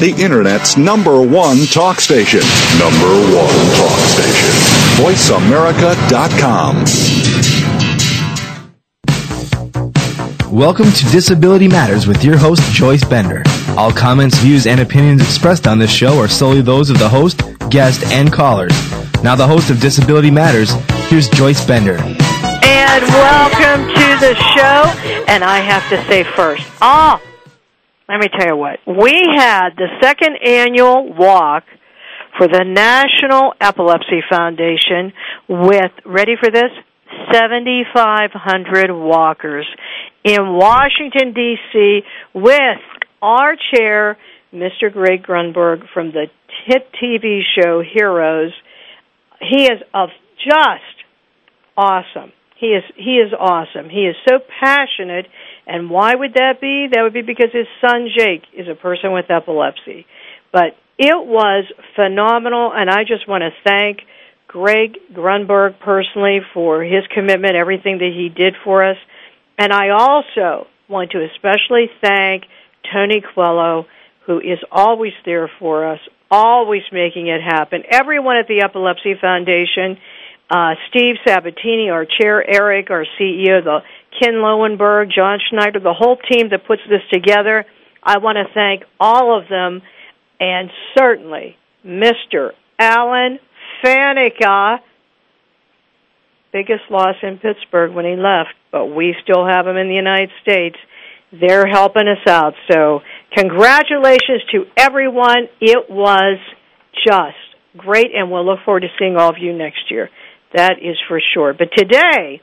The Internet's number one talk station. Number one talk station. VoiceAmerica.com. Welcome to Disability Matters with your host, Joyce Bender. All comments, views, and opinions expressed on this show are solely those of the host, guest, and callers. Now the host of Disability Matters, here's Joyce Bender. And welcome to the show. And I have to say first, let me tell you what. We had the second annual walk for the National Epilepsy Foundation with, ready for this, 7,500 walkers in Washington, D.C. with our chair, Mr. Greg Grunberg, from the hit TV show Heroes. He is just awesome. He is awesome. He is so passionate. And why would that be? That would be because his son, Jake, is a person with epilepsy. But it was phenomenal, and I just want to thank Greg Grunberg personally for his commitment, everything that he did for us. And I also want to especially thank Tony Coelho, who is always there for us, always making it happen. Everyone at the Epilepsy Foundation, Steve Sabatini, our chair, Eric, our CEO, Ken Loewenberg, John Schneider, the whole team that puts this together. I want to thank all of them, and certainly Mr. Alan Fanica, biggest loss in Pittsburgh when he left, but we still have him in the United States. They're helping us out. So congratulations to everyone. It was just great, and we'll look forward to seeing all of you next year. That is for sure. But today,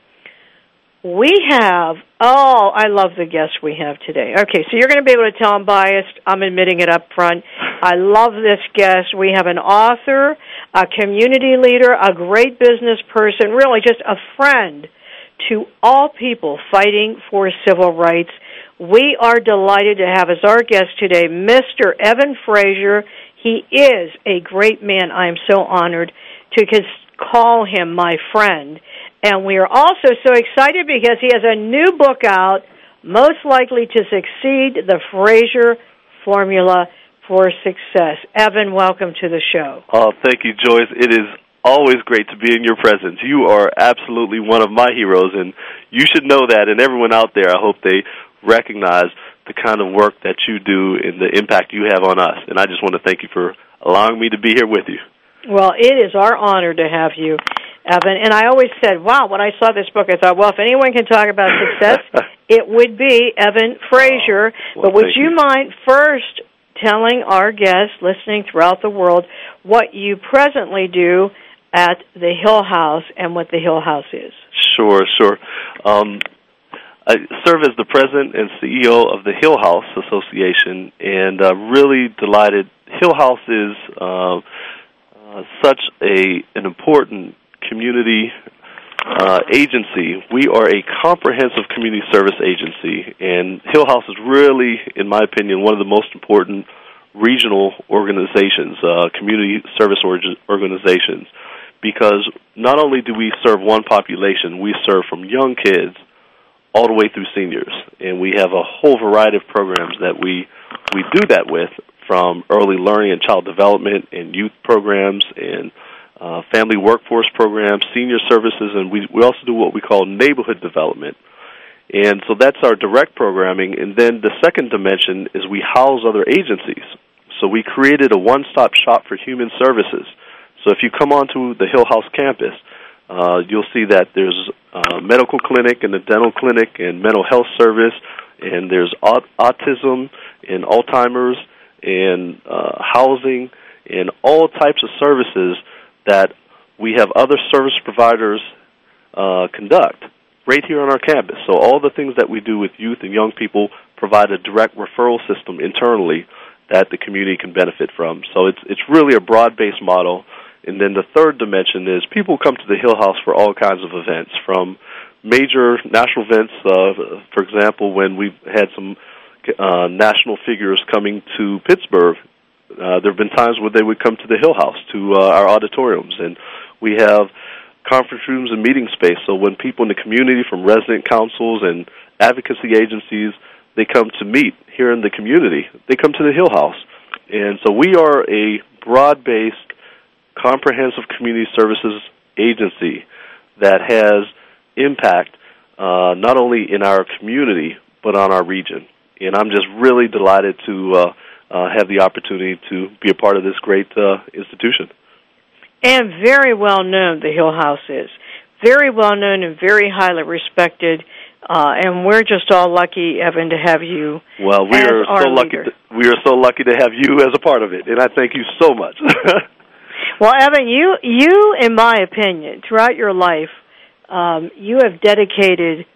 we have, I love the guest we have today. Okay, so you're going to be able to tell I'm biased. I'm admitting it up front. I love this guest. We have an author, a community leader, a great business person, really just a friend to all people fighting for civil rights. We are delighted to have as our guest today Mr. Evan Frazier. He is a great man. I am so honored to call him my friend. And we are also so excited because he has a new book out, Most Likely to Succeed, the Frazier Formula for Success. Evan, welcome to the show. Oh, thank you, Joyce. It is always great to be in your presence. You are absolutely one of my heroes, and you should know that. And everyone out there, I hope they recognize the kind of work that you do and the impact you have on us. And I just want to thank you for allowing me to be here with you. Well, it is our honor to have you, Evan. And I always said, wow, when I saw this book, I thought, well, if anyone can talk about success, it would be Evan Frazier. Well, but would you mind first telling our guests listening throughout the world what you presently do at the Hill House and what the Hill House is? Sure. I serve as the president and CEO of the Hill House Association, and I'm really delighted. Hill House is such an important community agency. We are a comprehensive community service agency, and Hill House is really, in my opinion, one of the most important regional organizations, community service organizations, because not only do we serve one population, we serve from young kids all the way through seniors. And we have a whole variety of programs that we do that with, from early learning and child development and youth programs and family workforce programs, senior services, and we also do what we call neighborhood development. And so that's our direct programming. And then the second dimension is we house other agencies. So we created a one-stop shop for human services. So if you come onto the Hill House campus, you'll see that there's a medical clinic and a dental clinic and mental health service, and there's autism and Alzheimer's and housing and all types of services that we have other service providers conduct right here on our campus. So all the things that we do with youth and young people provide a direct referral system internally that the community can benefit from. So it's really a broad-based model. And then the third dimension is people come to the Hill House for all kinds of events, from major national events, for example, when we've had some national figures coming to Pittsburgh. There have been times where they would come to the Hill House, to our auditoriums, and we have conference rooms and meeting space. So when people in the community, from resident councils and advocacy agencies, they come to meet here in the community, they come to the Hill House. And so we are a broad-based, comprehensive community services agency that has impact not only in our community but on our region. And I'm just really delighted to have the opportunity to be a part of this great institution. And very well known, the Hill House is. Very well known and very highly respected. And we're just all lucky, Evan, to have you. Well, we are so lucky. We are so lucky to have you as a part of it, and I thank you so much. Well, Evan, you, in my opinion, throughout your life, you have dedicated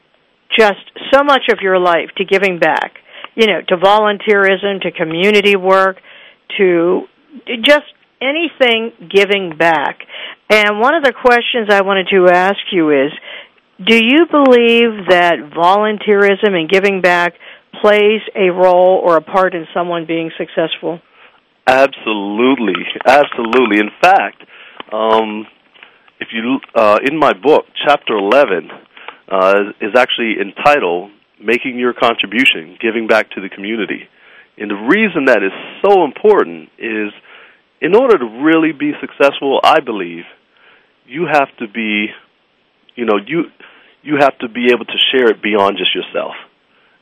just so much of your life to giving back. You know, to volunteerism, to community work, to just anything giving back. And one of the questions I wanted to ask you is, do you believe that volunteerism and giving back plays a role or a part in someone being successful? Absolutely, absolutely. In fact, if you in my book, Chapter 11 is actually entitled "Making Your Contribution: Giving Back to the Community." And the reason that is so important is, in order to really be successful, I believe you have to be, you have to be able to share it beyond just yourself.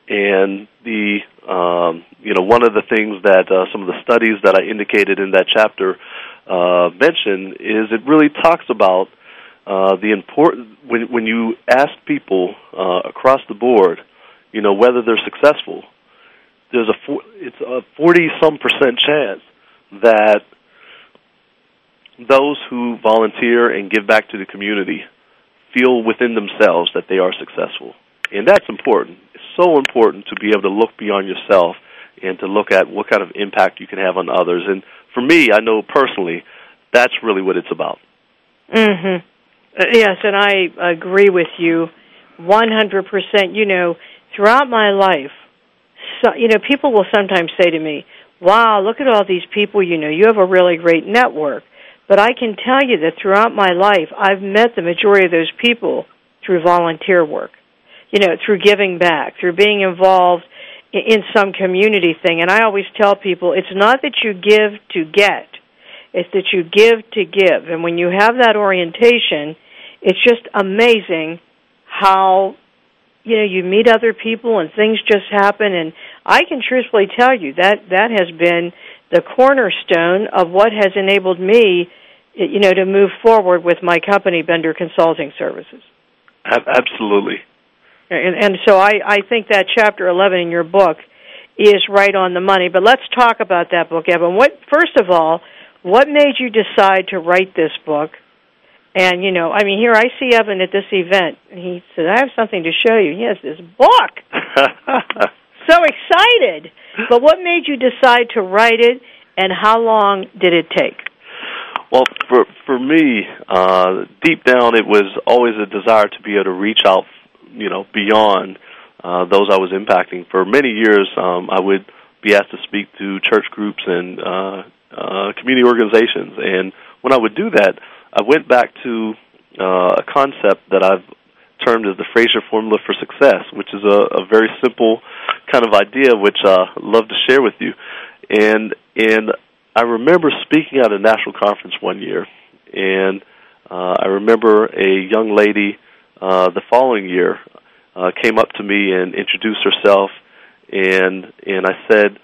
And the one of the things that some of the studies that I indicated in that chapter mention is it really talks about the important when you ask people across the board, whether they're successful. There's a 40-some% chance that those who volunteer and give back to the community feel within themselves that they are successful. And that's important. It's so important to be able to look beyond yourself and to look at what kind of impact you can have on others. And for me, I know personally, that's really what it's about. Mm-hmm. Yes, and I agree with you 100%. You know, throughout my life, so, people will sometimes say to me, wow, look at all these people, you have a really great network. But I can tell you that throughout my life, I've met the majority of those people through volunteer work, through giving back, through being involved in some community thing. And I always tell people, it's not that you give to get, it's that you give to give. And when you have that orientation, it's just amazing how, you meet other people and things just happen. And I can truthfully tell you that that has been the cornerstone of what has enabled me to move forward with my company, Bender Consulting Services. Absolutely. And so I think that Chapter 11 in your book is right on the money. But let's talk about that book, Evan. First of all, what made you decide to write this book? And, here I see Evan at this event, and he said, I have something to show you. He has this book. So excited. But what made you decide to write it, and how long did it take? Well, for me, deep down, it was always a desire to be able to reach out, beyond those I was impacting. For many years, I would be asked to speak to church groups and community organizations. And when I would do that, I went back to a concept that I've termed as the Frazier Formula for Success, which is a very simple kind of idea which I love to share with you. And I remember speaking at a national conference one year, and I remember a young lady the following year came up to me and introduced herself, and I said,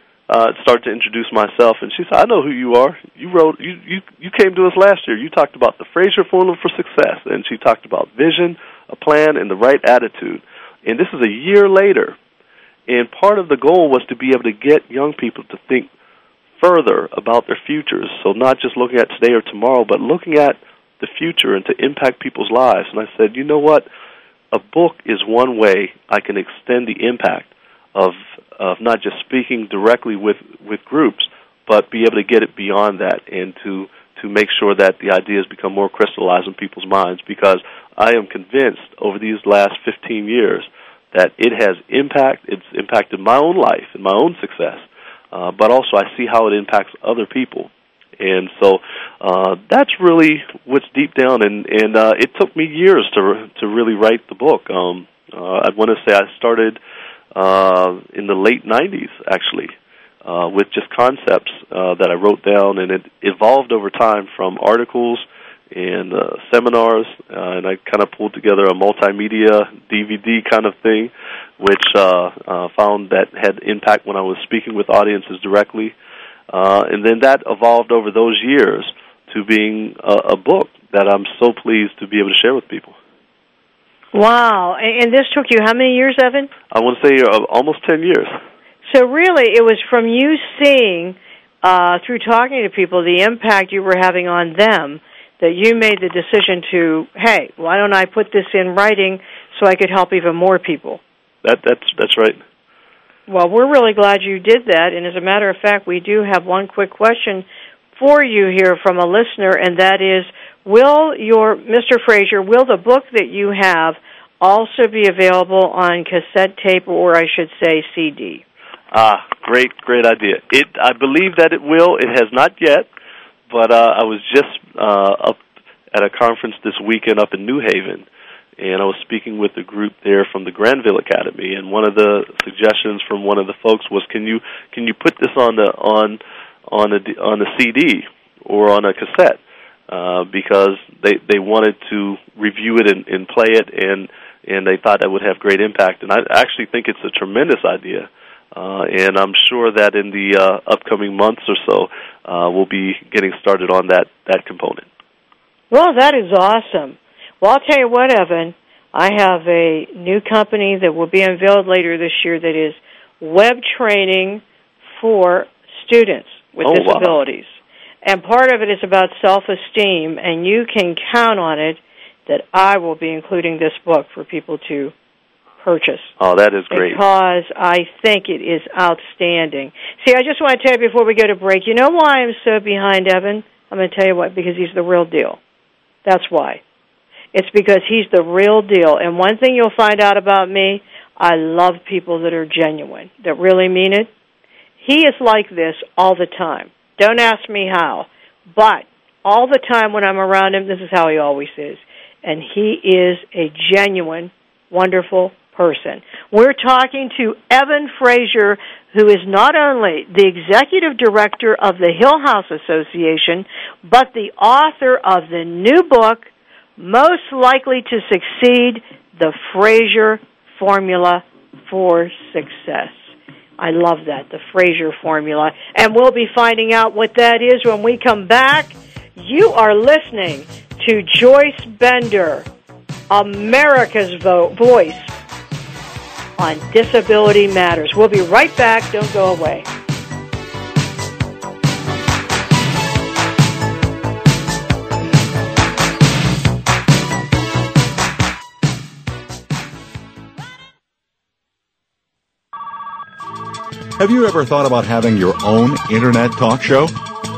started to introduce myself, and she said, I know who you are. You came to us last year. You talked about the Frazier Formula for Success, and she talked about vision, a plan, and the right attitude. And this is a year later, and part of the goal was to be able to get young people to think further about their futures, so not just looking at today or tomorrow, but looking at the future and to impact people's lives. And I said, you know what? A book is one way I can extend the impact of not just speaking directly with groups, but be able to get it beyond that and to make sure that the ideas become more crystallized in people's minds, because I am convinced over these last 15 years that it has impact. It's impacted my own life and my own success, but also I see how it impacts other people. And so that's really what's deep down, and it took me years to really write the book. I'd want to say I started in the late 90s, actually, with just concepts that I wrote down, and it evolved over time from articles and seminars, and I kind of pulled together a multimedia DVD kind of thing, which found that had impact when I was speaking with audiences directly. And then that evolved over those years to being a book that I'm so pleased to be able to share with people. Wow. And this took you how many years, Evan? I want to say almost 10 years. So really it was from you seeing, through talking to people, the impact you were having on them, that you made the decision to, hey, why don't I put this in writing so I could help even more people? That's right. Well, we're really glad you did that, and as a matter of fact, we do have one quick question for you here from a listener, and that is, Mr. Frazier, will the book that you have also be available on cassette tape, or I should say CD? Great idea. I believe that it will. It has not yet, but I was just up at a conference this weekend up in New Haven, and I was speaking with a group there from the Granville Academy, and one of the suggestions from one of the folks was, can you put this on a CD or on a cassette, because they wanted to review it and play it, and they thought that would have great impact. And I actually think it's a tremendous idea, and I'm sure that in the upcoming months or so, we'll be getting started on that component. Well, that is awesome. Well, I'll tell you what, Evan, I have a new company that will be unveiled later this year that is web training for students with disabilities. Wow. And part of it is about self-esteem, and you can count on it that I will be including this book for people to purchase. Oh, that is great. Because I think it is outstanding. See, I just want to tell you before we go to break, you know why I'm so behind Evan? I'm going to tell you what, because he's the real deal. That's why. It's because he's the real deal. And one thing you'll find out about me, I love people that are genuine, that really mean it. He is like this all the time. Don't ask me how. But all the time when I'm around him, this is how he always is. And he is a genuine, wonderful person. We're talking to Evan Frazier, who is not only the executive director of the Hill House Association, but the author of the new book, Most Likely to Succeed, the Frazier Formula for Success. I love that, the Frazier Formula. And we'll be finding out what that is when we come back. You are listening to Joyce Bender, America's Voice, on Disability Matters. We'll be right back. Don't go away. Have you ever thought about having your own internet talk show?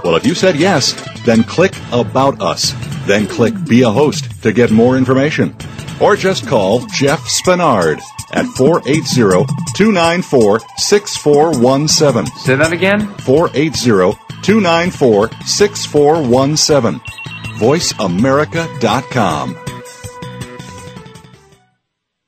Well, if you said yes, then click About Us. Then click Be a Host to get more information. Or just call Jeff Spinard at 480-294-6417. Say that again? 480-294-6417. VoiceAmerica.com.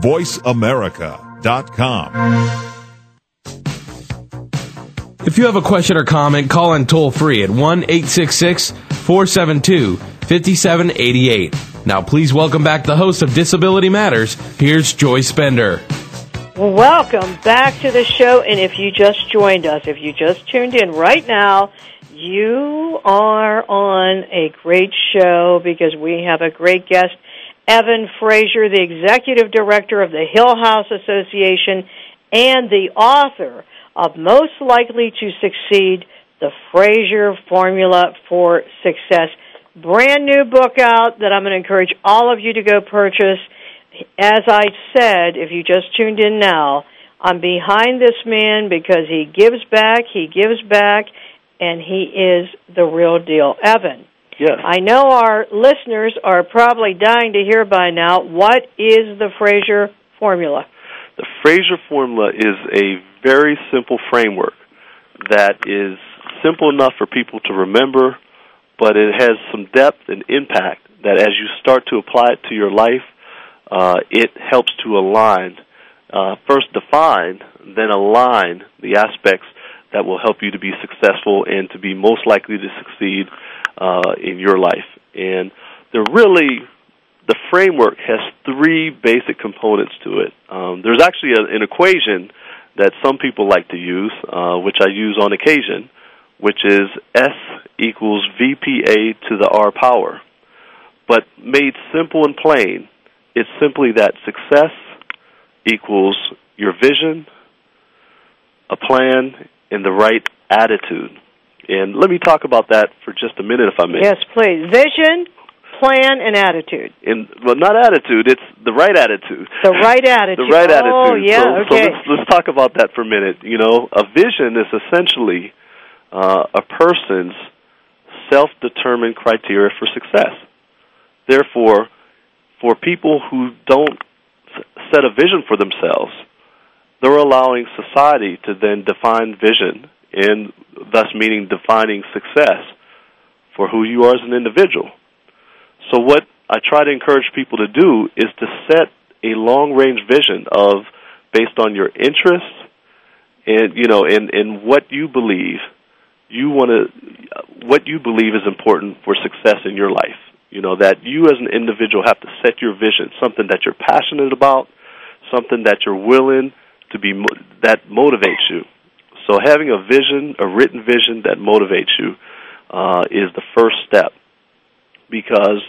VoiceAmerica.com. If you have a question or comment, call in toll free at 1-866-472-5788. Now please welcome back the host of Disability Matters. Here's Joyce Bender. Well, welcome back to the show, and if you just joined us, if you just tuned in right now, you are on a great show because we have a great guest, Evan Frazier, the Executive Director of the Hill House Association and the author of Most Likely to Succeed, the Frazier Formula for Success. Brand new book out that I'm going to encourage all of you to go purchase. As I said, if you just tuned in now, I'm behind this man because he gives back, and he is the real deal. Evan, yes. I know our listeners are probably dying to hear by now, what is the Frazier Formula? The Frazier Formula is a very simple framework that is simple enough for people to remember, but it has some depth and impact that as you start to apply it to your life, it helps to align, first define, then align the aspects that will help you to be successful and to be most likely to succeed in your life. And the framework has three basic components to it. There's actually an equation that some people like to use, which I use on occasion, which is S equals VPA to the R power. But made simple and plain, it's simply that success equals your vision, a plan, and the right attitude. And let me talk about that for just a minute, if I may. Yes, please. Vision, plan, and attitude. Well, not attitude. It's the right attitude. The right attitude. Oh, yeah, so, okay. So let's talk about that for a minute. You know, a vision is essentially a person's self-determined criteria for success. Therefore, for people who don't set a vision for themselves, they're allowing society to then define vision, and thus meaning defining success for who you are as an individual. So what I try to encourage people to do is to set a long-range vision of, based on your interests and and what you believe is important for success in your life. You know, that you as an individual have to set your vision, something that you're passionate about, something that you're willing to be, that motivates you. So having a vision, a written vision that motivates you is the first step. Because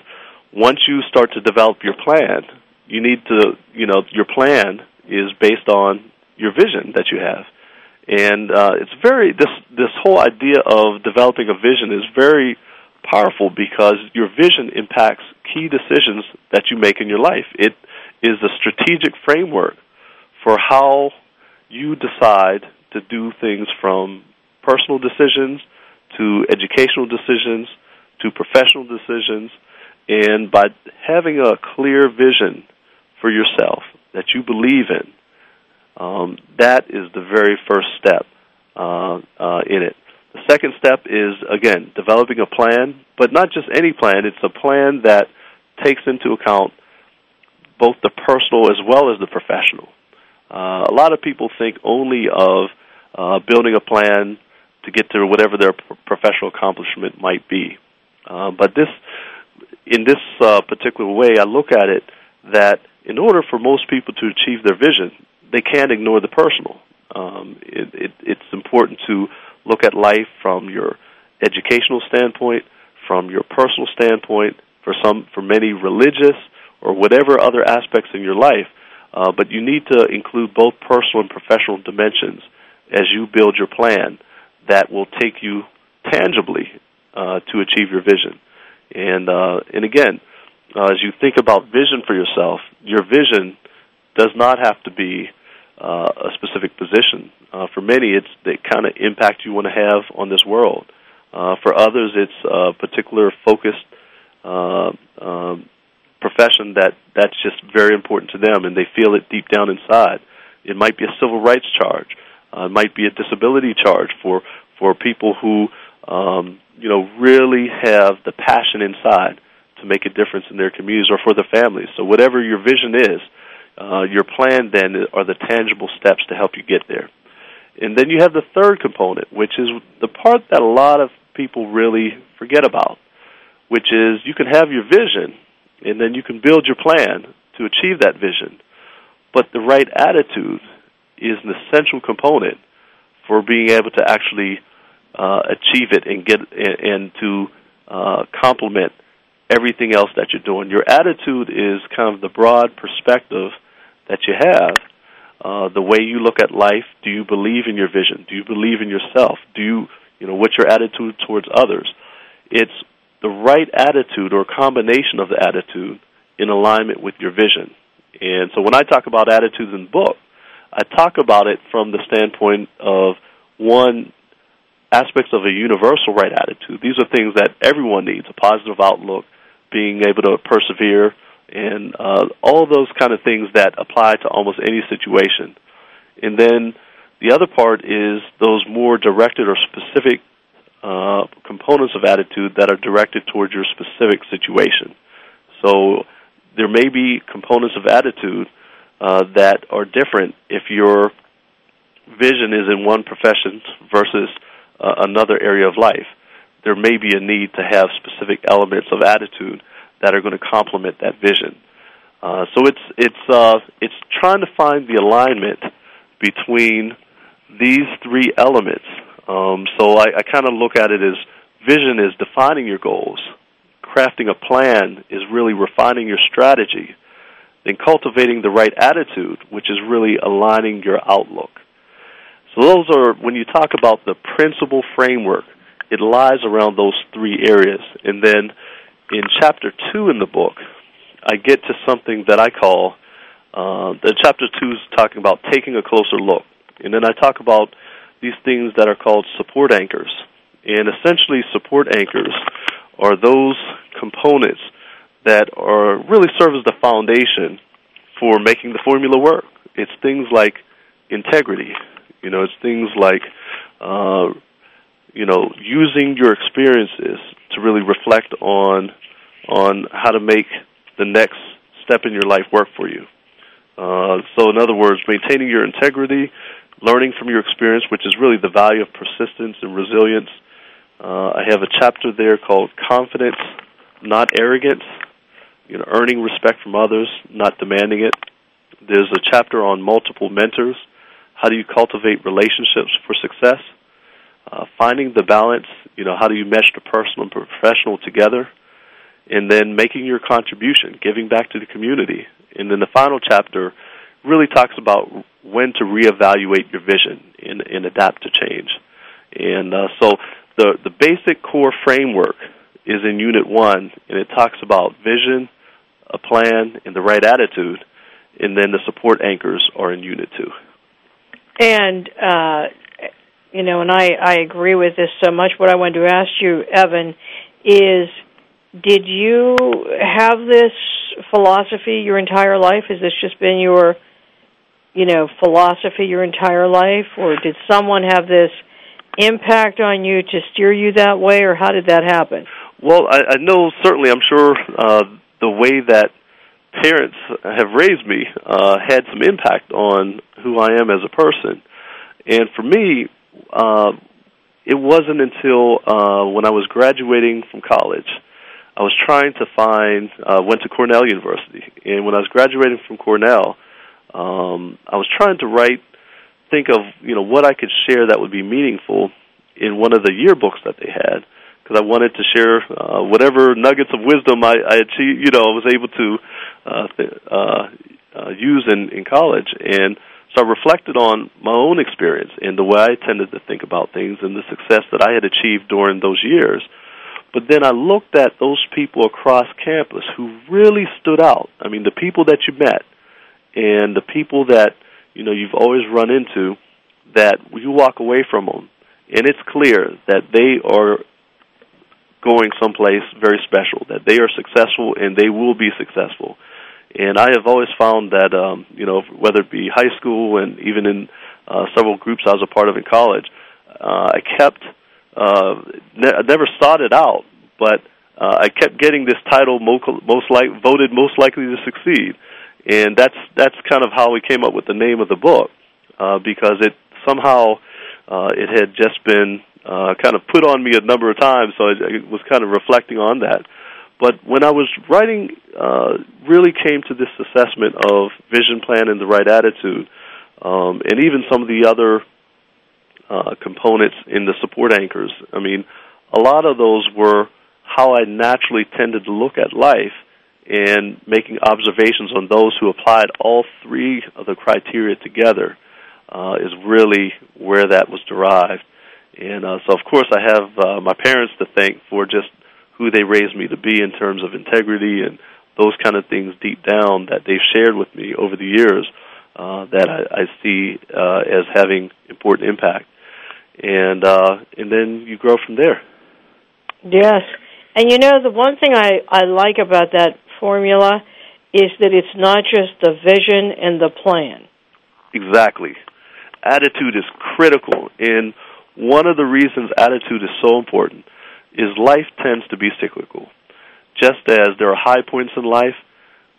once you start to develop your plan, you need to, your plan is based on your vision that you have. And it's this whole idea of developing a vision is very powerful because your vision impacts key decisions that you make in your life. It is a strategic framework for how you decide to do things, from personal decisions to educational decisions to professional decisions. And by having a clear vision for yourself that you believe in, that is the very first step in it. The second step is, again, developing a plan, but not just any plan. It's a plan that takes into account both the personal as well as the professional. A lot of people think only of building a plan to get to whatever their professional accomplishment might be. But in this particular way, I look at it that in order for most people to achieve their vision, they can't ignore the personal. It's important to look at life from your educational standpoint, from your personal standpoint, for many religious or whatever other aspects in your life. But you need to include both personal and professional dimensions as you build your plan that will take you tangibly to achieve your vision. And again, as you think about vision for yourself, your vision does not have to be a specific position. For many, it's the kind of impact you want to have on this world. For others, it's a particular focused profession that's just very important to them, and they feel it deep down inside. It might be a civil rights charge. It might be a disability charge for people who really have the passion inside to make a difference in their communities or for their families. So whatever your vision is, your plan then are the tangible steps to help you get there. And then you have the third component, which is the part that a lot of people really forget about, which is you can have your vision, and then you can build your plan to achieve that vision. But the right attitude is an essential component for being able to actually achieve it and get and to complement everything else that you're doing. Your attitude is kind of the broad perspective that you have, the way you look at life. Do you believe in your vision? Do you believe in yourself? Do you know, what's your attitude towards others? It's the right attitude or combination of the attitude in alignment with your vision. And so when I talk about attitudes in the book, I talk about it from the standpoint of, one, aspects of a universal right attitude. These are things that everyone needs, a positive outlook, being able to persevere, and all those kind of things that apply to almost any situation. And then the other part is those more directed or specific components of attitude that are directed towards your specific situation. So there may be components of attitude that are different if your vision is in one profession versus another area of life. There may be a need to have specific elements of attitude that are going to complement that vision. So it's trying to find the alignment between these three elements. So I kind of look at it as vision is defining your goals, crafting a plan is really refining your strategy, then cultivating the right attitude, which is really aligning your outlook. So those are, when you talk about the principal framework, it lies around those three areas. And then in Chapter 2 in the book, I get to something that I call, the Chapter 2 is talking about taking a closer look. And then I talk about these things that are called support anchors. And essentially support anchors are those components that are really serve as the foundation for making the formula work. It's things like integrity. You know, it's things like, using your experiences to really reflect on how to make the next step in your life work for you. So in other words, maintaining your integrity, learning from your experience, which is really the value of persistence and resilience. I have a chapter there called Confidence, Not Arrogance, you know, earning respect from others, not demanding it. There's a chapter on multiple mentors. How do you cultivate relationships for success? Finding the balance, you know, how do you mesh the personal and professional together? And then making your contribution, giving back to the community. And then the final chapter really talks about when to reevaluate your vision and adapt to change. And so the basic core framework is in Unit 1, and it talks about vision, a plan, and the right attitude. And then the support anchors are in Unit 2. And, and I agree with this so much. What I wanted to ask you, Evan, is did you have this philosophy your entire life? Has this just been your, philosophy your entire life? Or did someone have this impact on you to steer you that way? Or how did that happen? Well, I know certainly, I'm sure the way that parents have raised me had some impact on who I am as a person. And for me, it wasn't until when I was graduating from college, I was trying to find, went to Cornell University. And when I was graduating from Cornell, I was trying to think of, what I could share that would be meaningful in one of the yearbooks that they had, because I wanted to share whatever nuggets of wisdom I achieved, I was able to use in college. And so I reflected on my own experience and the way I tended to think about things and the success that I had achieved during those years. But then I looked at those people across campus who really stood out. I mean, the people that you met and the people that, you've always run into, that you walk away from them, and it's clear that they are going someplace very special, that they are successful and they will be successful. And I have always found that, whether it be high school and even in several groups I was a part of in college, I kept, I never sought it out, but I kept getting this title, voted Most Likely to Succeed. And that's kind of how we came up with the name of the book, because it somehow it had just been kind of put on me a number of times, so I was kind of reflecting on that. But when I was writing, really came to this assessment of vision, plan, and the right attitude, and even some of the other components in the support anchors. I mean, a lot of those were how I naturally tended to look at life and making observations on those who applied all three of the criteria together is really where that was derived. And so, of course, I have my parents to thank for just who they raised me to be in terms of integrity and those kind of things deep down that they've shared with me over the years that I see as having important impact. And then you grow from there. Yes. And, you know, the one thing I like about that formula is that it's not just the vision and the plan. Exactly. Attitude is critical. And one of the reasons attitude is so important is life tends to be cyclical. Just as there are high points in life,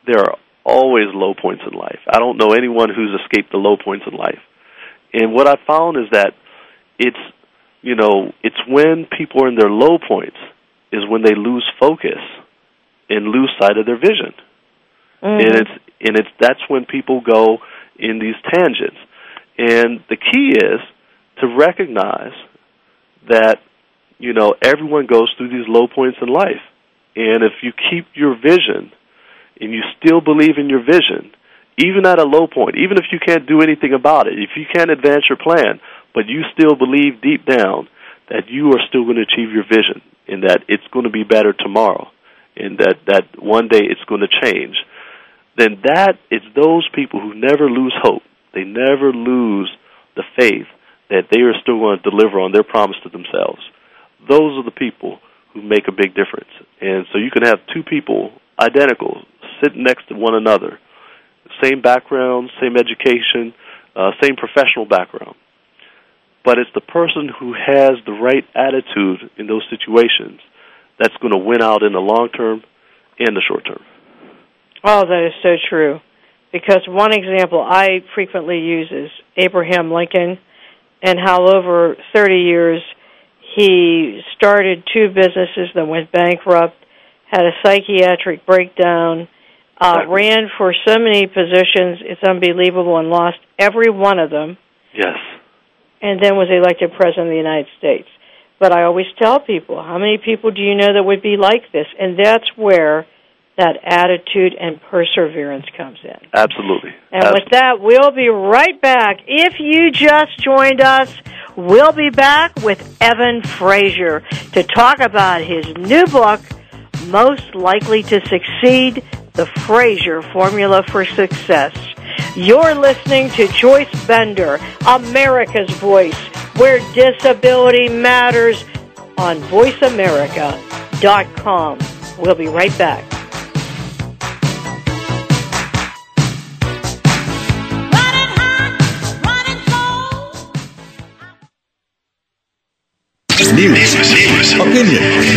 there are always low points in life. I don't know anyone who's escaped the low points in life. And what I found is that it's when people are in their low points is when they lose focus and lose sight of their vision. Mm-hmm. And that's when people go in these tangents. And the key is to recognize that, you know, everyone goes through these low points in life. And if you keep your vision and you still believe in your vision, even at a low point, even if you can't do anything about it, if you can't advance your plan, but you still believe deep down that you are still going to achieve your vision and that it's going to be better tomorrow and that one day it's going to change, then that is those people who never lose hope. They never lose the faith that they are still going to deliver on their promise to themselves. Those are the people who make a big difference. And so you can have two people, identical, sitting next to one another, same background, same education, same professional background. But it's the person who has the right attitude in those situations that's going to win out in the long term and the short term. Oh, that is so true. Because one example I frequently use is Abraham Lincoln and how over 30 years he started two businesses that went bankrupt, had a psychiatric breakdown, ran for so many positions, it's unbelievable, and lost every one of them. Yes. And then was elected President of the United States. But I always tell people, how many people do you know that would be like this? And that's where that attitude and perseverance comes in. Absolutely. And with that, we'll be right back. If you just joined us, we'll be back with Evan Frazier to talk about his new book, Most Likely to Succeed, The Frazier Formula for Success. You're listening to Joyce Bender, America's Voice, where disability matters, on VoiceAmerica.com. We'll be right back. News, opinion, can you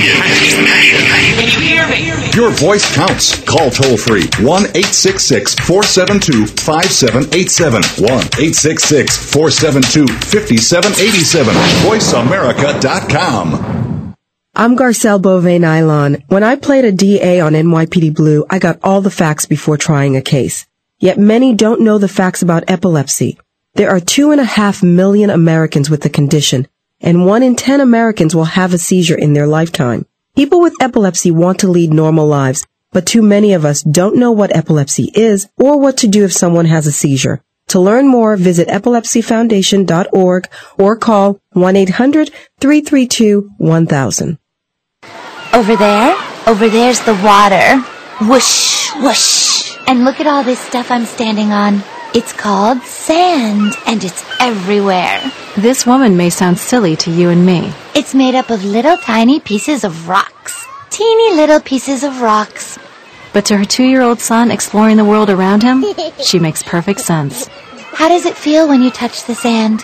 hear me? Your voice counts. Call toll-free 1-866-472-5787, 1-866-472-5787, voiceamerica.com. I'm Garcelle Beauvais-Nylon. When I played a DA on NYPD Blue, I got all the facts before trying a case. Yet many don't know the facts about epilepsy. There are 2.5 million Americans with the condition, and 1 in 10 Americans will have a seizure in their lifetime. People with epilepsy want to lead normal lives, but too many of us don't know what epilepsy is or what to do if someone has a seizure. To learn more, visit epilepsyfoundation.org or call 1-800-332-1000. Over there? Over there's the water. Whoosh, whoosh. And look at all this stuff I'm standing on. It's called sand, and it's everywhere. This woman may sound silly to you and me. It's made up of little tiny pieces of rocks. Teeny little pieces of rocks. But to her 2-year-old son exploring the world around him, she makes perfect sense. How does it feel when you touch the sand?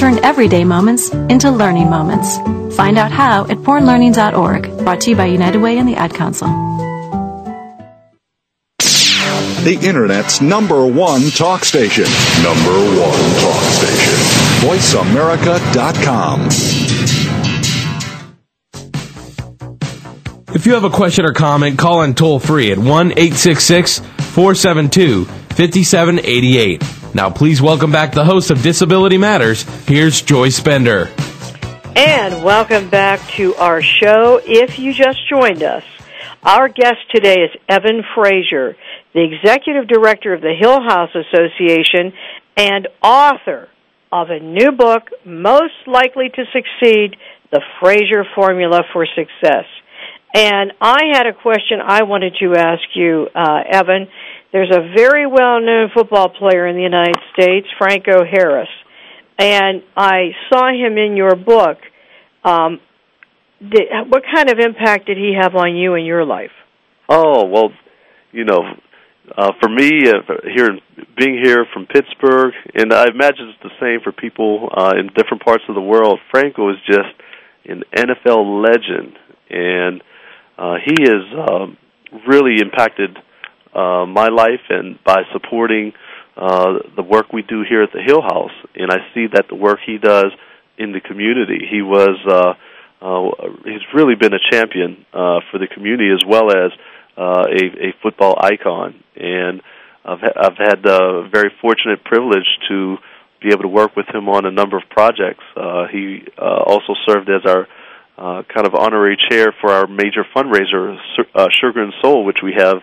turn everyday moments into learning moments. Find out how at pornlearning.org. Brought to you by United Way and the Ad Council. The Internet's number one talk station. VoiceAmerica.com. If you have a question or comment, call in toll free at 1-866-472-5788. Now please welcome back the host of Disability Matters. Here's Joyce Bender. And welcome back to our show. If you just joined us, our guest today is Evan Frazier, the Executive Director of the Hill House Association and author of a new book, Most Likely to Succeed, The Frazier Formula for Success. And I had a question I wanted to ask you, Evan. There's a very well-known football player in the United States, Franco Harris, and I saw him in your book. What kind of impact did he have on you in your life? Oh, well, you know, for me, being here from Pittsburgh, and I imagine it's the same for people in different parts of the world, Franco is just an NFL legend, and he has really impacted my life and by supporting the work we do here at the Hill House, and I see that the work he does in the community. He was he's really been a champion for the community as well as a football icon, and I've had the very fortunate privilege to be able to work with him on a number of projects. He also served as our kind of honorary chair for our major fundraiser, Sugar and Soul, which we have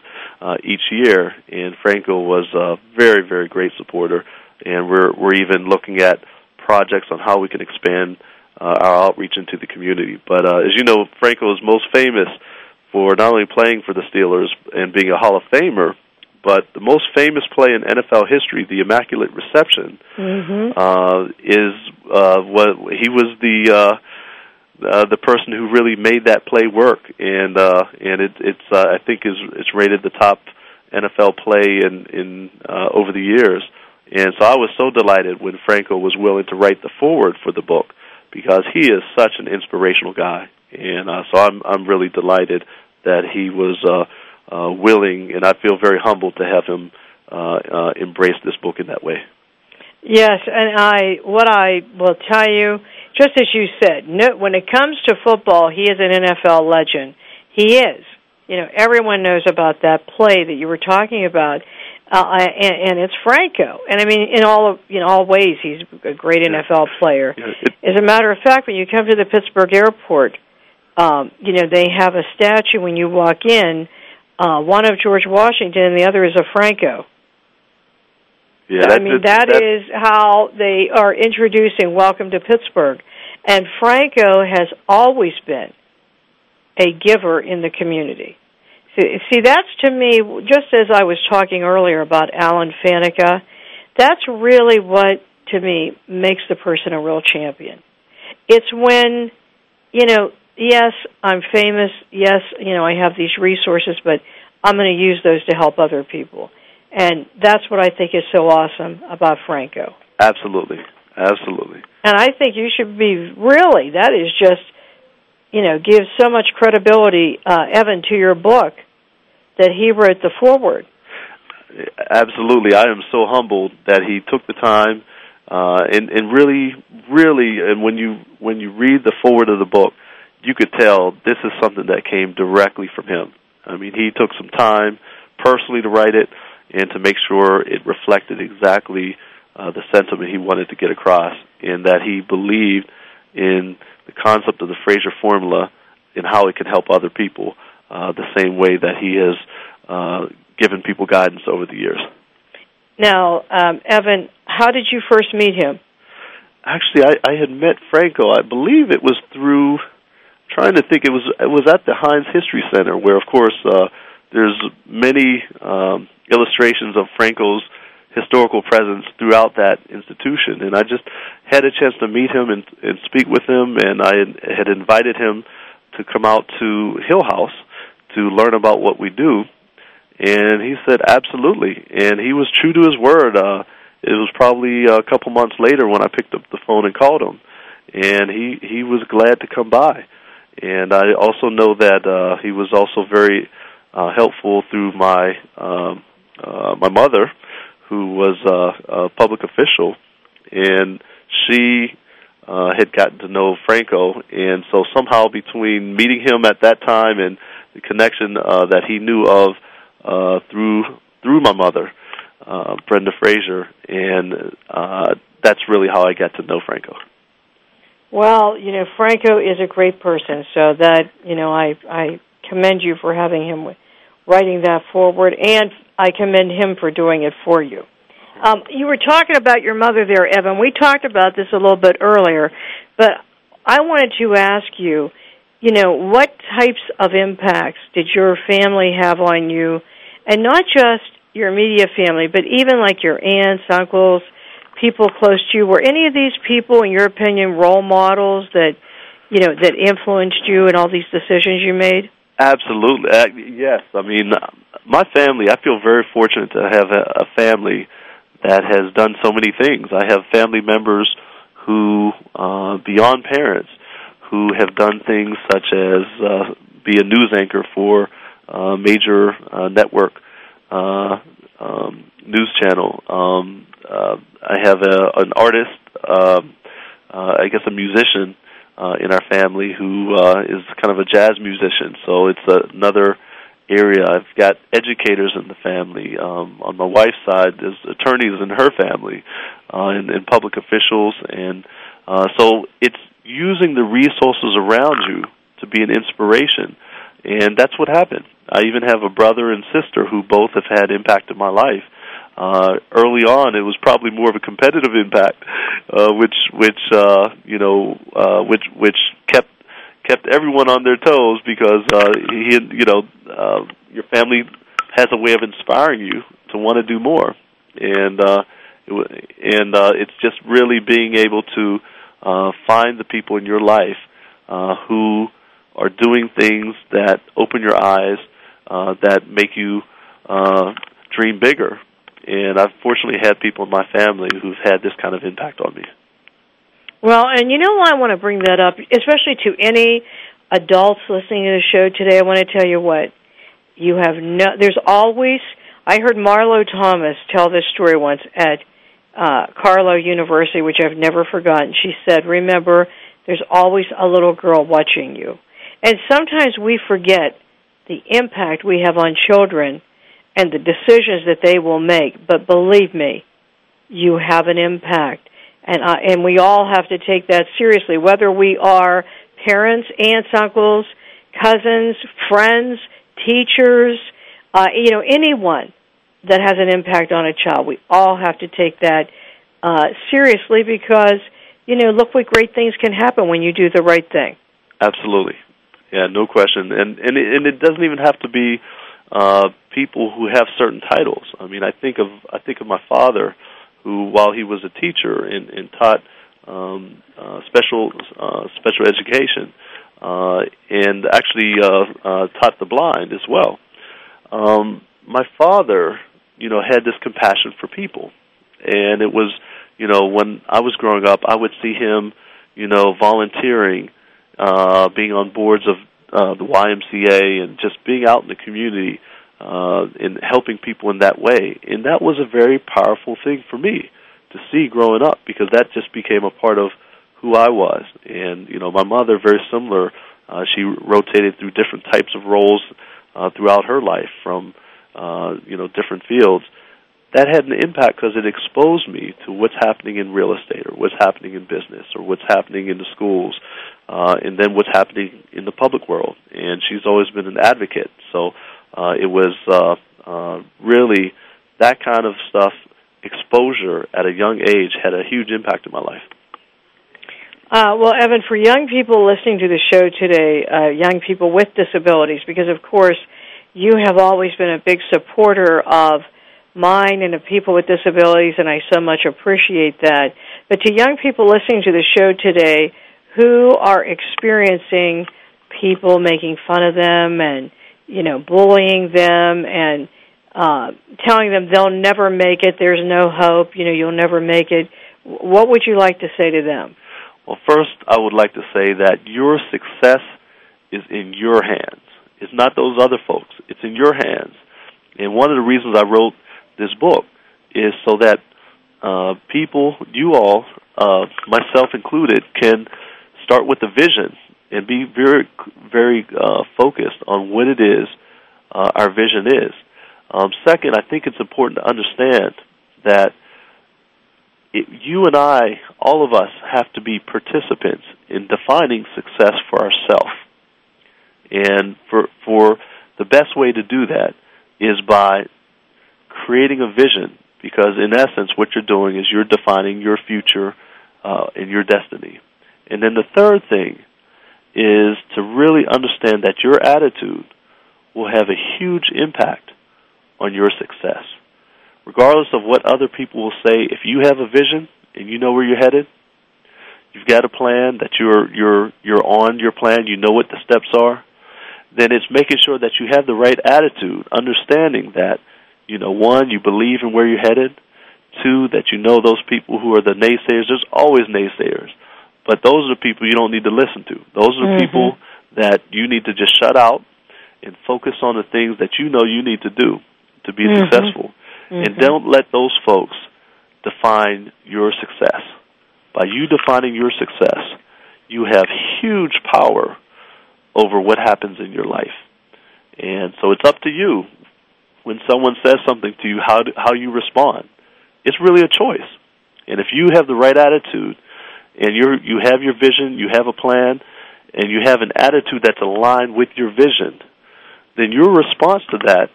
each year. And Franco was a very, very great supporter, and we're even looking at projects on how we can expand our outreach into the community. But as you know, Franco is most famous for not only playing for the Steelers and being a Hall of Famer, but the most famous play in NFL history, the Immaculate Reception, he was the person who really made that play work, and it's I think it's rated the top NFL play in over the years, and so I was so delighted when Franco was willing to write the foreword for the book because he is such an inspirational guy. And so I'm really delighted that he was willing, and I feel very humbled to have him embrace this book in that way. Yes, and what I will tell you, just as you said, no, when it comes to football, he is an NFL legend. He is. You know, everyone knows about that play that you were talking about, and it's Franco. And I mean, in all ways, he's a great NFL player. As a matter of fact, when you come to the Pittsburgh airport, they have a statue when you walk in, one of George Washington and the other is of Franco. Yeah, I mean, that is how they are introducing Welcome to Pittsburgh. And Franco has always been a giver in the community. See, that's to me, just as I was talking earlier about Alan Fanica, that's really what, to me, makes the person a real champion. It's when, yes, I'm famous. Yes, I have these resources, but I'm going to use those to help other people. And that's what I think is so awesome about Franco. Absolutely. And I think you should that is just, gives so much credibility, Evan, to your book that he wrote the foreword. Absolutely. I am so humbled that he took the time and really, and when you read the foreword of the book, you could tell this is something that came directly from him. I mean, he took some time personally to write it and to make sure it reflected exactly the sentiment he wanted to get across, and that he believed in the concept of the Frazier Formula and how it can help other people the same way that he has given people guidance over the years. Now, Evan, how did you first meet him? Actually, I had met Franco. I believe it was through... trying to think, it was at the Heinz History Center, where, of course, there's many illustrations of Franco's historical presence throughout that institution. And I just had a chance to meet him and speak with him, and I had invited him to come out to Hill House to learn about what we do. And he said, absolutely. And he was true to his word. It was probably a couple months later when I picked up the phone and called him, and he was glad to come by. And I also know that he was also very helpful through my my mother, who was a public official, and she had gotten to know Franco. And so somehow between meeting him at that time and the connection that he knew of through my mother, Brenda Frazier, and that's really how I got to know Franco. Well, you know, Franco is a great person, so that, you know, I commend you for having him writing that forward, and I commend him for doing it for you. You were talking about your mother there, Evan. We talked about this a little bit earlier, but I wanted to ask you, you know, what types of impacts did your family have on you, and not just your immediate family, but even like your aunts, uncles, people close to you? Were any of these people, in your opinion, role models that, you know, that influenced you in all these decisions you made? Absolutely. Yes. I mean, my family, I feel very fortunate to have a family that has done so many things. I have family members who, beyond parents, who have done things such as be a news anchor for a major network news channel. I have an artist, I guess a musician in our family who is kind of a jazz musician. So it's another area. I've got educators in the family. On my wife's side, there's attorneys in her family and public officials. And so it's using the resources around you to be an inspiration. And that's what happened. I even have a brother and sister who both have had impact in my life. Early on, it was probably more of a competitive impact, which kept everyone on their toes, because your family has a way of inspiring you to want to do more, and it's just really being able to find the people in your life who are doing things that open your eyes, that make you dream bigger. And I've fortunately had people in my family who've had this kind of impact on me. Well, and you know why I want to bring that up, especially to any adults listening to the show today. I want to tell you what. You have no. There's always. I heard Marlo Thomas tell this story once at Carlow University, which I've never forgotten. She said, "Remember, there's always a little girl watching you." And sometimes we forget the impact we have on children and the decisions that they will make. But believe me, you have an impact. And we all have to take that seriously, whether we are parents, aunts, uncles, cousins, friends, teachers, anyone that has an impact on a child. We all have to take that seriously, because, look what great things can happen when you do the right thing. Absolutely. Yeah, no question. And it doesn't even have to be people who have certain titles. I mean, I think of my father, who, while he was a teacher and taught special education, and actually taught the blind as well. My father, had this compassion for people, and it was, when I was growing up, I would see him, volunteering, being on boards of the YMCA, and just being out in the community and helping people in that way. And that was a very powerful thing for me to see growing up, because that just became a part of who I was. And, my mother, very similar. She rotated through different types of roles throughout her life from, different fields. That had an impact because it exposed me to what's happening in real estate, or what's happening in business, or what's happening in the schools, and then what's happening in the public world. And she's always been an advocate. So it was really that kind of stuff, exposure at a young age, had a huge impact in my life. Well, Evan, for young people listening to the show today, young people with disabilities, because, of course, you have always been a big supporter of mine and of people with disabilities, and I so much appreciate that. But to young people listening to the show today who are experiencing people making fun of them and, bullying them and telling them they'll never make it, there's no hope, you'll never make it, what would you like to say to them? Well, first, I would like to say that your success is in your hands. It's not those other folks. It's in your hands. And one of the reasons I wrote this book is so that people, you all, myself included, can start with the vision and be very, very focused on what it is our vision is. Second, I think it's important to understand that you and I, all of us, have to be participants in defining success for ourselves. And for the best way to do that is by creating a vision, because in essence what you're doing is you're defining your future and your destiny. And then the third thing is to really understand that your attitude will have a huge impact on your success. Regardless of what other people will say, if you have a vision and you know where you're headed, you've got a plan, that you're on your plan, you know what the steps are, then it's making sure that you have the right attitude, understanding that, one, you believe in where you're headed, two, that you know those people who are the naysayers. There's always naysayers, but those are the people you don't need to listen to. Those are the people that you need to just shut out and focus on the things that you know you need to do to be successful. And don't let those folks define your success. By you defining your success, you have huge power over what happens in your life. And so it's up to you when someone says something to you, how you respond. It's really a choice. And if you have the right attitude and you have your vision, you have a plan, and you have an attitude that's aligned with your vision, then your response to that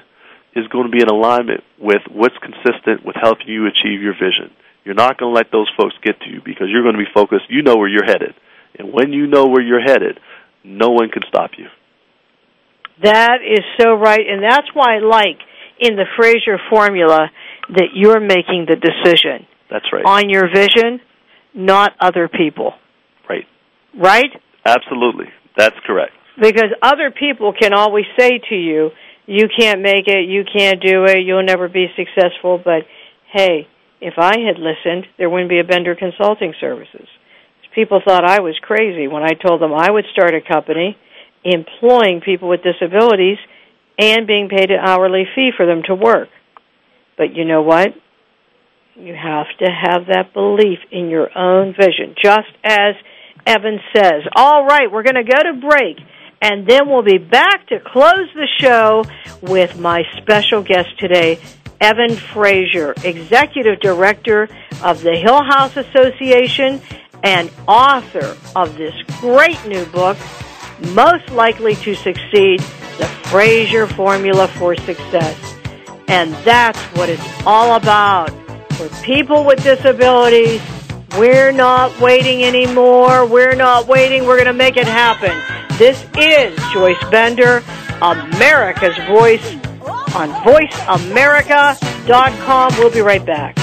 is going to be in alignment with what's consistent with helping you achieve your vision. You're not going to let those folks get to you because you're going to be focused. You know where you're headed. And when you know where you're headed, no one can stop you. That is so right. And that's why, like, in the Frazier formula, that you're making the decision. That's right. On your vision, not other people. Right. Right? Absolutely. That's correct. Because other people can always say to you, you can't make it, you can't do it, you'll never be successful, but hey, if I had listened, there wouldn't be a Bender Consulting Services. People thought I was crazy when I told them I would start a company employing people with disabilities and being paid an hourly fee for them to work. But you know what? You have to have that belief in your own vision, just as Evan says. All right, we're going to go to break. And then we'll be back to close the show with my special guest today, Evan Frazier, Executive Director of the Hill House Association and author of this great new book, Most Likely to Succeed, The Frazier Formula for Success. And that's what it's all about. For people with disabilities, we're not waiting anymore. We're not waiting. We're going to make it happen. This is Joyce Bender, America's Voice, on VoiceAmerica.com. We'll be right back.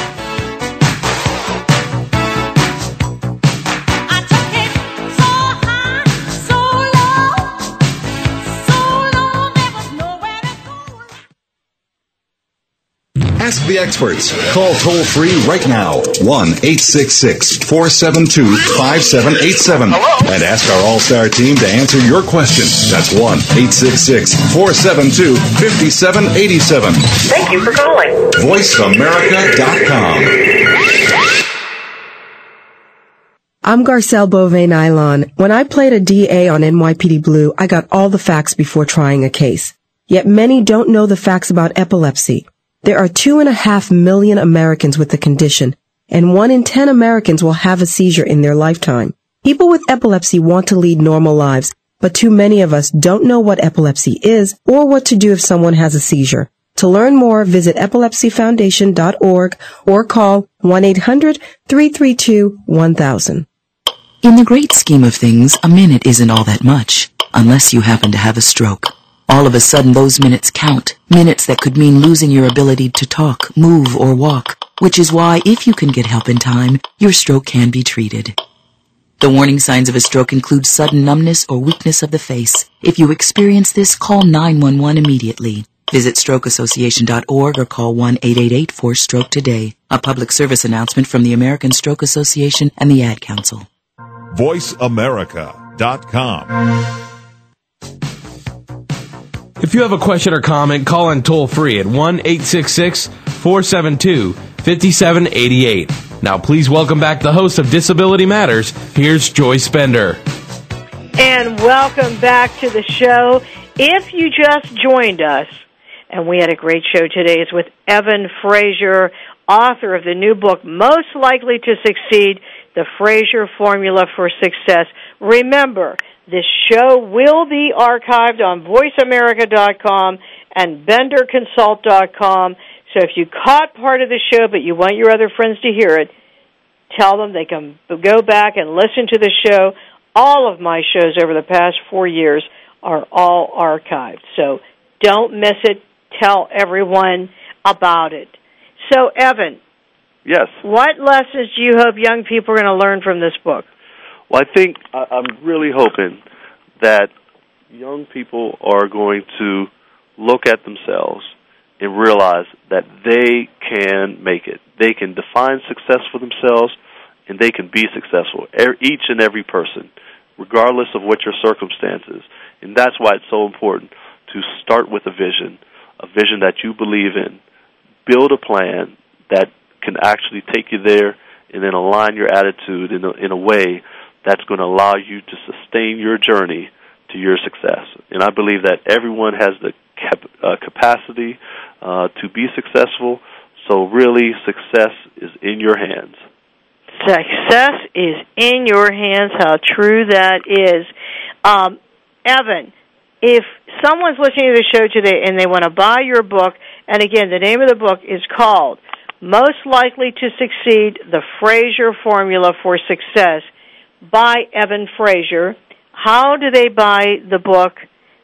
Ask the experts. Call toll-free right now, 1-866-472-5787. Hello? And ask our All-Star team to answer your question. That's 1-866-472-5787. Thank you for calling. VoiceAmerica.com. I'm Garcelle Beauvais-Nylon. When I played a DA on NYPD Blue, I got all the facts before trying a case. Yet many don't know the facts about epilepsy. There are 2.5 million Americans with the condition, and 1 in 10 Americans will have a seizure in their lifetime. People with epilepsy want to lead normal lives, but too many of us don't know what epilepsy is or what to do if someone has a seizure. To learn more, visit epilepsyfoundation.org or call 1-800-332-1000. In the great scheme of things, a minute isn't all that much, unless you happen to have a stroke. All of a sudden, those minutes count, minutes that could mean losing your ability to talk, move, or walk, which is why, if you can get help in time, your stroke can be treated. The warning signs of a stroke include sudden numbness or weakness of the face. If you experience this, call 911 immediately. Visit strokeassociation.org or call 1-888-4STROKE today. A public service announcement from the American Stroke Association and the Ad Council. VoiceAmerica.com. If you have a question or comment, call in toll-free at 1-866-472-5788. Now please welcome back the host of Disability Matters. Here's Joyce Bender. And welcome back to the show. If you just joined us, and we had a great show today, it's with Evan Frazier, author of the new book, Most Likely to Succeed, The Frazier Formula for Success. Remember, this show will be archived on voiceamerica.com and benderconsult.com. So if you caught part of the show but you want your other friends to hear it, tell them they can go back and listen to the show. All of my shows over the past 4 years are all archived. So don't miss it. Tell everyone about it. So, Evan. Yes. What lessons do you hope young people are going to learn from this book? Well, I think I'm really hoping that young people are going to look at themselves and realize that they can make it. They can define success for themselves, and they can be successful, each and every person, regardless of what your circumstances. And that's why it's so important to start with a vision that you believe in, build a plan that can actually take you there, and then align your attitude in a way that's going to allow you to sustain your journey to your success. And I believe that everyone has the capacity to be successful, so really success is in your hands. Success is in your hands, how true that is. Evan, if someone's listening to the show today and they want to buy your book, and again, the name of the book is called Most Likely to Succeed, The Frazier Formula for Success, by Evan Frazier. How do they buy the book?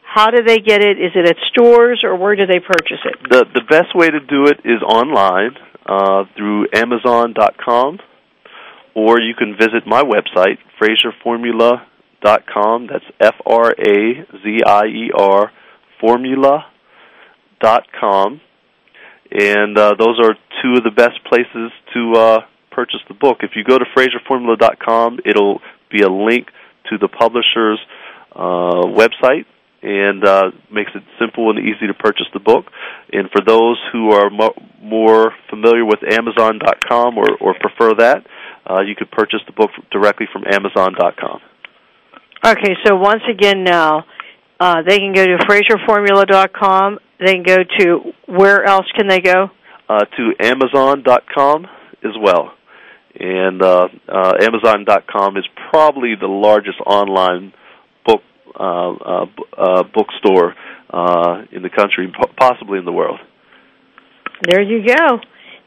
How do they get it? Is it at stores, or where do they purchase it? The best way to do it is online through Amazon.com, or you can visit my website, FrazierFormula.com. That's F-R-A-Z-I-E-R, formula.com. And those are two of the best places to purchase the book. If you go to FrazierFormula.com, it'll be a link to the publisher's website, and makes it simple and easy to purchase the book. And for those who are more familiar with Amazon.com or prefer that, you could purchase the book directly from Amazon.com. Okay, so once again now, they can go to FrazierFormula.com. They can go to, where else can they go? To Amazon.com as well. And Amazon.com is probably the largest online book bookstore in the country, possibly in the world. There you go.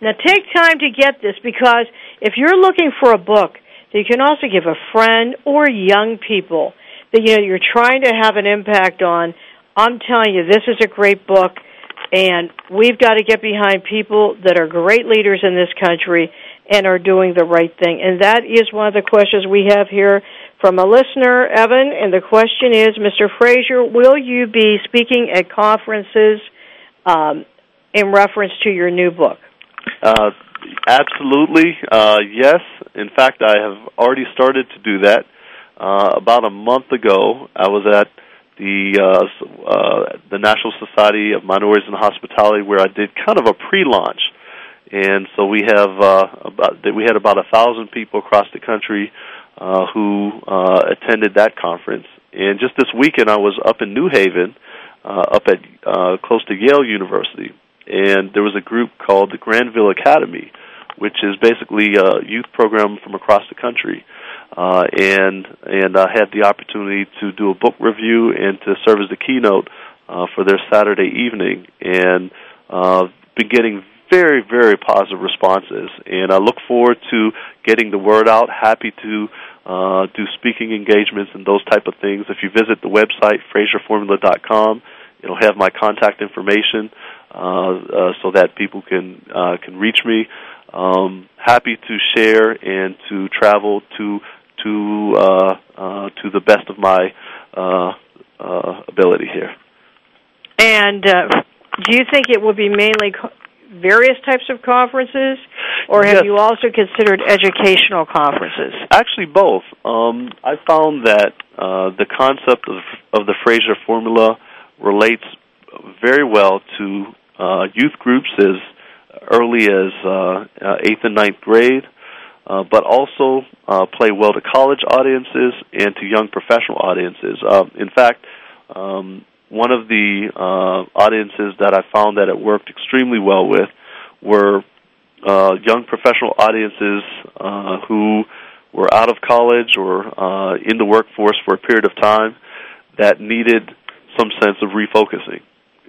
Now take time to get this, because if you're looking for a book that you can also give a friend or young people that you know you're trying to have an impact on, I'm telling you, this is a great book, and we've got to get behind people that are great leaders in this country and are doing the right thing. And that is one of the questions we have here from a listener, Evan, and the question is, Mr. Frazier, will you be speaking at conferences in reference to your new book? Absolutely, yes. In fact, I have already started to do that. About a month ago, I was at the National Society of Minorities and Hospitality, where I did kind of a pre-launch, and so we have we had about 1,000 people across the country who attended that conference. And just this weekend, I was up in New Haven, up at close to Yale University, and there was a group called the Granville Academy, which is basically a youth program from across the country. And I had the opportunity to do a book review and to serve as the keynote for their Saturday evening, and been getting very, very positive responses. And I look forward to getting the word out. Happy to do speaking engagements and those type of things. If you visit the website, FrazierFormula.com, it'll have my contact information so that people can reach me. Happy to share and to travel to the best of my ability here. And Do you think it will be mainly various types of conferences, or have you also considered educational conferences? Actually, both. I found that the concept of the Frazier Formula relates very well to youth groups as early as 8th and 9th grade, but also play well to college audiences and to young professional audiences. In fact, one of the audiences that I found that it worked extremely well with were young professional audiences who were out of college or in the workforce for a period of time that needed some sense of refocusing.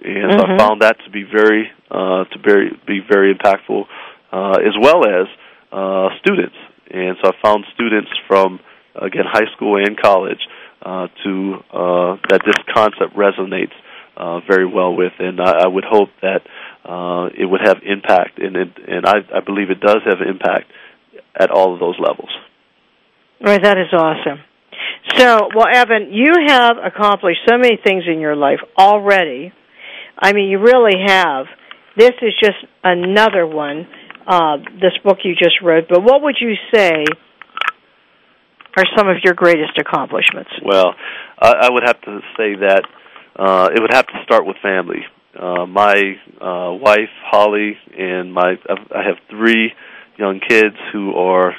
And so I found that to be very impactful, as well as students. And so I found students from, again, high school and college that this concept resonates very well with, and I would hope that it would have impact, and I believe it does have impact at all of those levels. Well, that is awesome. So, well, Evan, you have accomplished so many things in your life already. I mean, you really have. This is just another one, this book you just wrote. But what would you say are some of your greatest accomplishments? Well, I would have to say that it would have to start with family. My wife, Holly, and I have three young kids who are,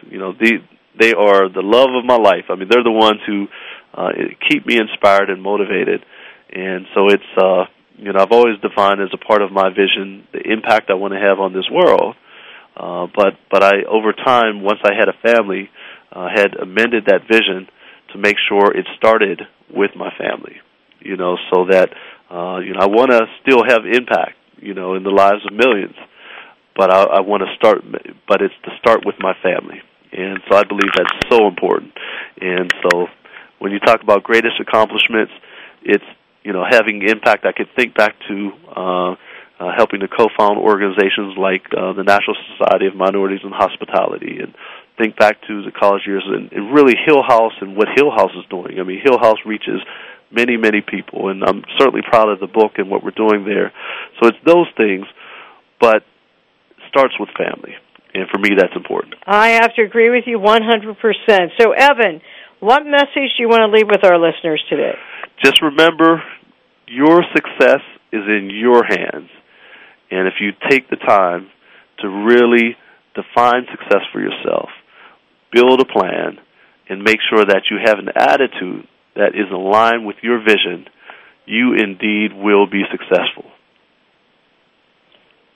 they are the love of my life. I mean, they're the ones who keep me inspired and motivated. And so it's, I've always defined as a part of my vision the impact I want to have on this world. But I, over time, once I had a family, had amended that vision to make sure it started with my family, so that, I want to still have impact, in the lives of millions, but I want to start, but it's to start with my family. And so I believe that's so important. And so when you talk about greatest accomplishments, it's, having impact. I could think back to helping to co-found organizations like the National Society of Minorities and Hospitality, and think back to the college years and really Hill House and what Hill House is doing. I mean, Hill House reaches many, many people, and I'm certainly proud of the book and what we're doing there. So it's those things, but starts with family, and for me that's important. I have to agree with you 100%. So, Evan, what message do you want to leave with our listeners today? Just remember, your success is in your hands. And if you take the time to really define success for yourself, build a plan, and make sure that you have an attitude that is aligned with your vision, you indeed will be successful.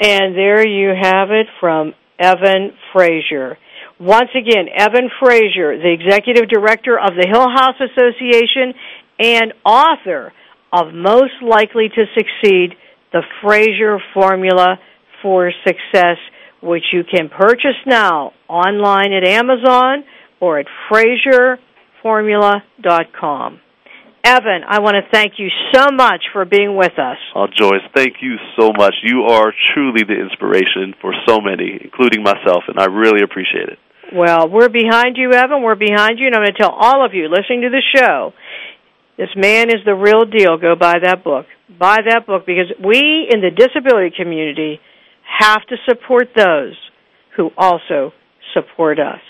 And there you have it from Evan Frazier. Once again, Evan Frazier, the Executive Director of the Hill House Association and author of Most Likely to Succeed, the Frazier Formula for Success, which you can purchase now online at Amazon or at FrazierFormula.com. Evan, I want to thank you so much for being with us. Oh, Joyce, thank you so much. You are truly the inspiration for so many, including myself, and I really appreciate it. Well, we're behind you, Evan. We're behind you, and I'm going to tell all of you listening to the show, this man is the real deal. Go buy that book. Buy that book, because we in the disability community have to support those who also support us.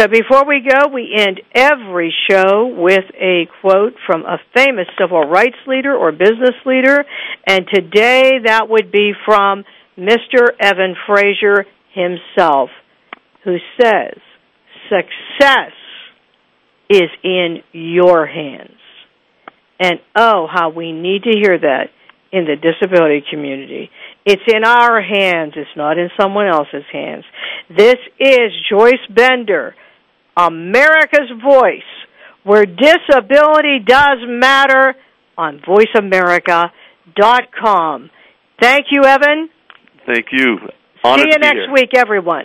So before we go, we end every show with a quote from a famous civil rights leader or business leader, and today that would be from Mr. Evan Frazier himself, who says, "Success is in your hands." And oh, how we need to hear that in the disability community. It's in our hands. It's not in someone else's hands. This is Joyce Bender, America's Voice, where disability does matter, on VoiceAmerica.com. Thank you, Evan. Thank you. See you next week, everyone.